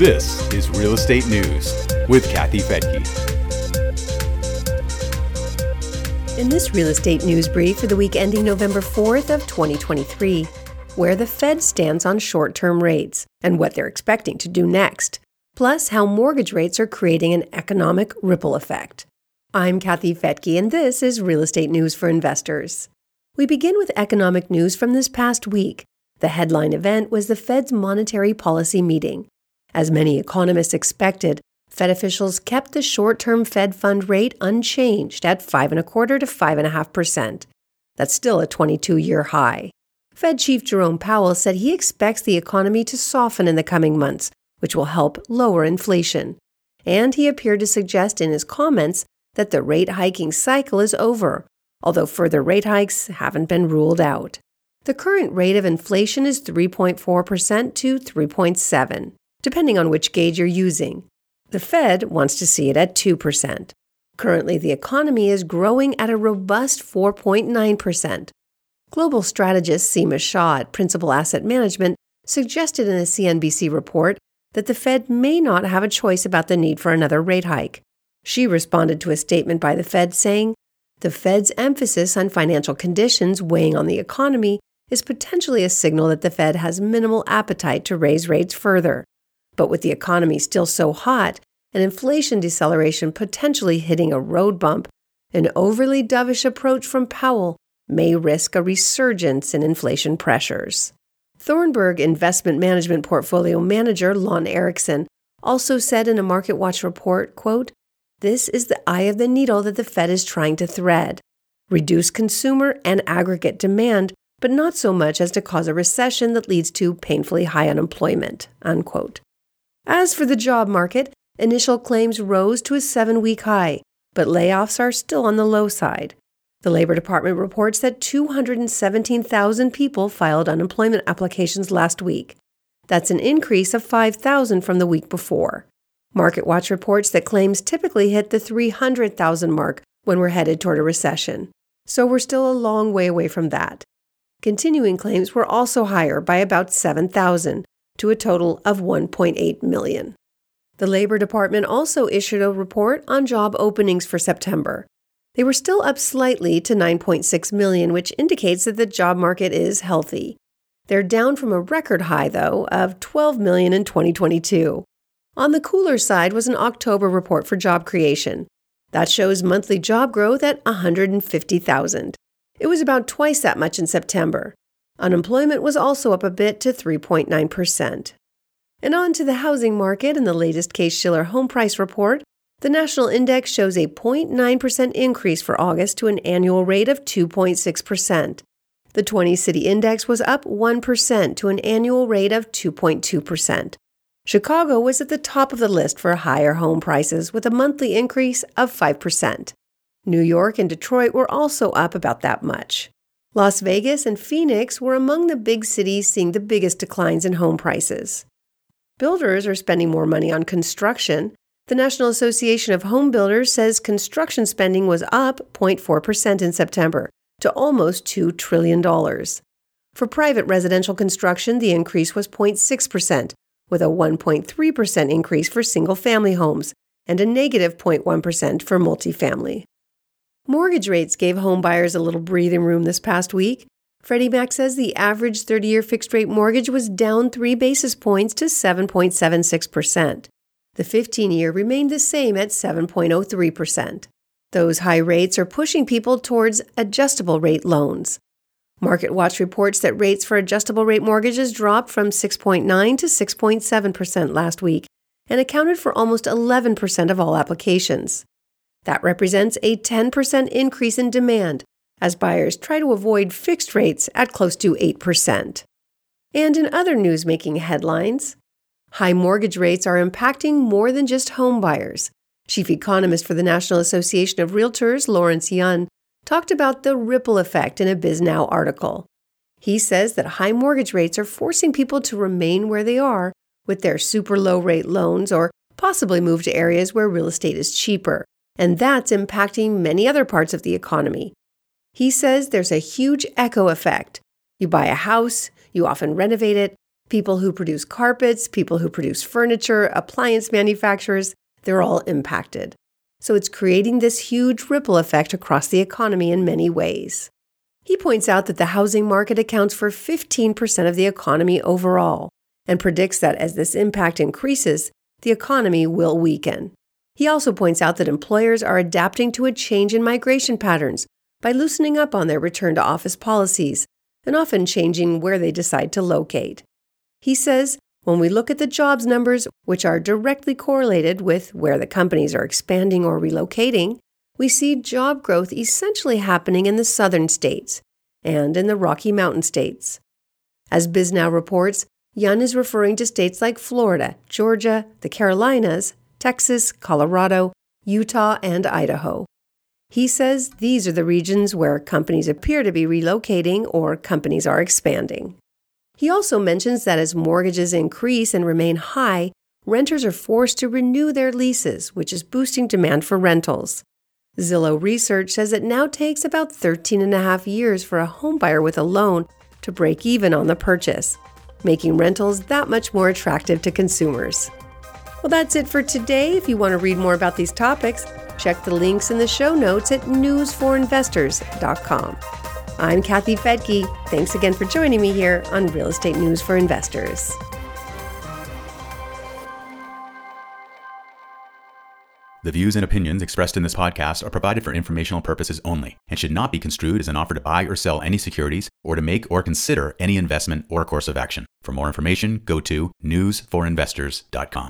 This is Real Estate News with Kathy Fettke. In this Real Estate News Brief for the week ending November 4th of 2023, where the Fed stands on short-term rates and what they're expecting to do next, plus how mortgage rates are creating an economic ripple effect. I'm Kathy Fettke, and this is Real Estate News for Investors. We begin with economic news from this past week. The headline event was the Fed's monetary policy meeting. As many economists expected, Fed officials kept the short-term Fed fund rate unchanged at 5.25% to 5.5%. That's still a 22-year high. Fed Chief Jerome Powell said he expects the economy to soften in the coming months, which will help lower inflation. And he appeared to suggest in his comments that the rate hiking cycle is over, although further rate hikes haven't been ruled out. The current rate of inflation is 3.4% to 3.7%, depending on which gauge you're using. The Fed wants to see it at 2%. Currently, the economy is growing at a robust 4.9%. Global strategist Seema Shah at Principal Asset Management suggested in a CNBC report that the Fed may not have a choice about the need for another rate hike. She responded to a statement by the Fed saying, "The Fed's emphasis on financial conditions weighing on the economy is potentially a signal that the Fed has minimal appetite to raise rates further. But with the economy still so hot and inflation deceleration potentially hitting a road bump, an overly dovish approach from Powell may risk a resurgence in inflation pressures." Thornburg Investment Management portfolio manager Lon Erickson also said in a MarketWatch report, quote, "This is the eye of the needle that the Fed is trying to thread. Reduce consumer and aggregate demand, but not so much as to cause a recession that leads to painfully high unemployment," unquote. As for the job market, initial claims rose to a 7-week high, but layoffs are still on the low side. The Labor Department reports that 217,000 people filed unemployment applications last week. That's an increase of 5,000 from the week before. MarketWatch reports that claims typically hit the 300,000 mark when we're headed toward a recession, so we're still a long way away from that. Continuing claims were also higher by about 7,000, to a total of 1.8 million. The Labor Department also issued a report on job openings for September. They were still up slightly to 9.6 million, which indicates that the job market is healthy. They're down from a record high, though, of 12 million in 2022. On the cooler side was an October report for job creation. That shows monthly job growth at 150,000. It was about twice that much in September. Unemployment was also up a bit to 3.9%. And on to the housing market and the latest Case-Shiller home price report. The national index shows a 0.9% increase for August to an annual rate of 2.6%. The 20-city index was up 1% to an annual rate of 2.2%. Chicago was at the top of the list for higher home prices with a monthly increase of 5%. New York and Detroit were also up about that much. Las Vegas and Phoenix were among the big cities seeing the biggest declines in home prices. Builders are spending more money on construction. The National Association of Home Builders says construction spending was up 0.4% in September to almost $2 trillion. For private residential construction, the increase was 0.6%. with a 1.3% increase for single-family homes and a negative 0.1% for multifamily. Mortgage rates gave home buyers a little breathing room this past week. Freddie Mac says the average 30-year fixed-rate mortgage was down 3 basis points to 7.76%. The 15-year remained the same at 7.03%. Those high rates are pushing people towards adjustable-rate loans. MarketWatch reports that rates for adjustable-rate mortgages dropped from 6.9% to 6.7% last week and accounted for almost 11% of all applications. That represents a 10% increase in demand as buyers try to avoid fixed rates at close to 8%. And in other news making headlines, high mortgage rates are impacting more than just home buyers. Chief economist for the National Association of Realtors, Lawrence Yun, talked about the ripple effect in a BizNow article. He says that high mortgage rates are forcing people to remain where they are with their super low-rate loans or possibly move to areas where real estate is cheaper, and that's impacting many other parts of the economy. He says there's a huge echo effect. You buy a house, you often renovate it, people who produce carpets, people who produce furniture, appliance manufacturers, they're all impacted. So it's creating this huge ripple effect across the economy in many ways. He points out that the housing market accounts for 15% of the economy overall and predicts that as this impact increases, the economy will weaken. He also points out that employers are adapting to a change in migration patterns by loosening up on their return-to-office policies and often changing where they decide to locate. He says, when we look at the jobs numbers, which are directly correlated with where the companies are expanding or relocating, we see job growth essentially happening in the southern states and in the Rocky Mountain states. As BizNow reports, Yun is referring to states like Florida, Georgia, the Carolinas, Texas, Colorado, Utah, and Idaho. He says these are the regions where companies appear to be relocating or companies are expanding. He also mentions that as mortgages increase and remain high, renters are forced to renew their leases, which is boosting demand for rentals. Zillow research says it now takes about 13 and a half years for a homebuyer with a loan to break even on the purchase, making rentals that much more attractive to consumers. Well, that's it for today. If you want to read more about these topics, check the links in the show notes at newsforinvestors.com. I'm Kathy Fettke. Thanks again for joining me here on Real Estate News for Investors. The views and opinions expressed in this podcast are provided for informational purposes only and should not be construed as an offer to buy or sell any securities or to make or consider any investment or course of action. For more information, go to newsforinvestors.com.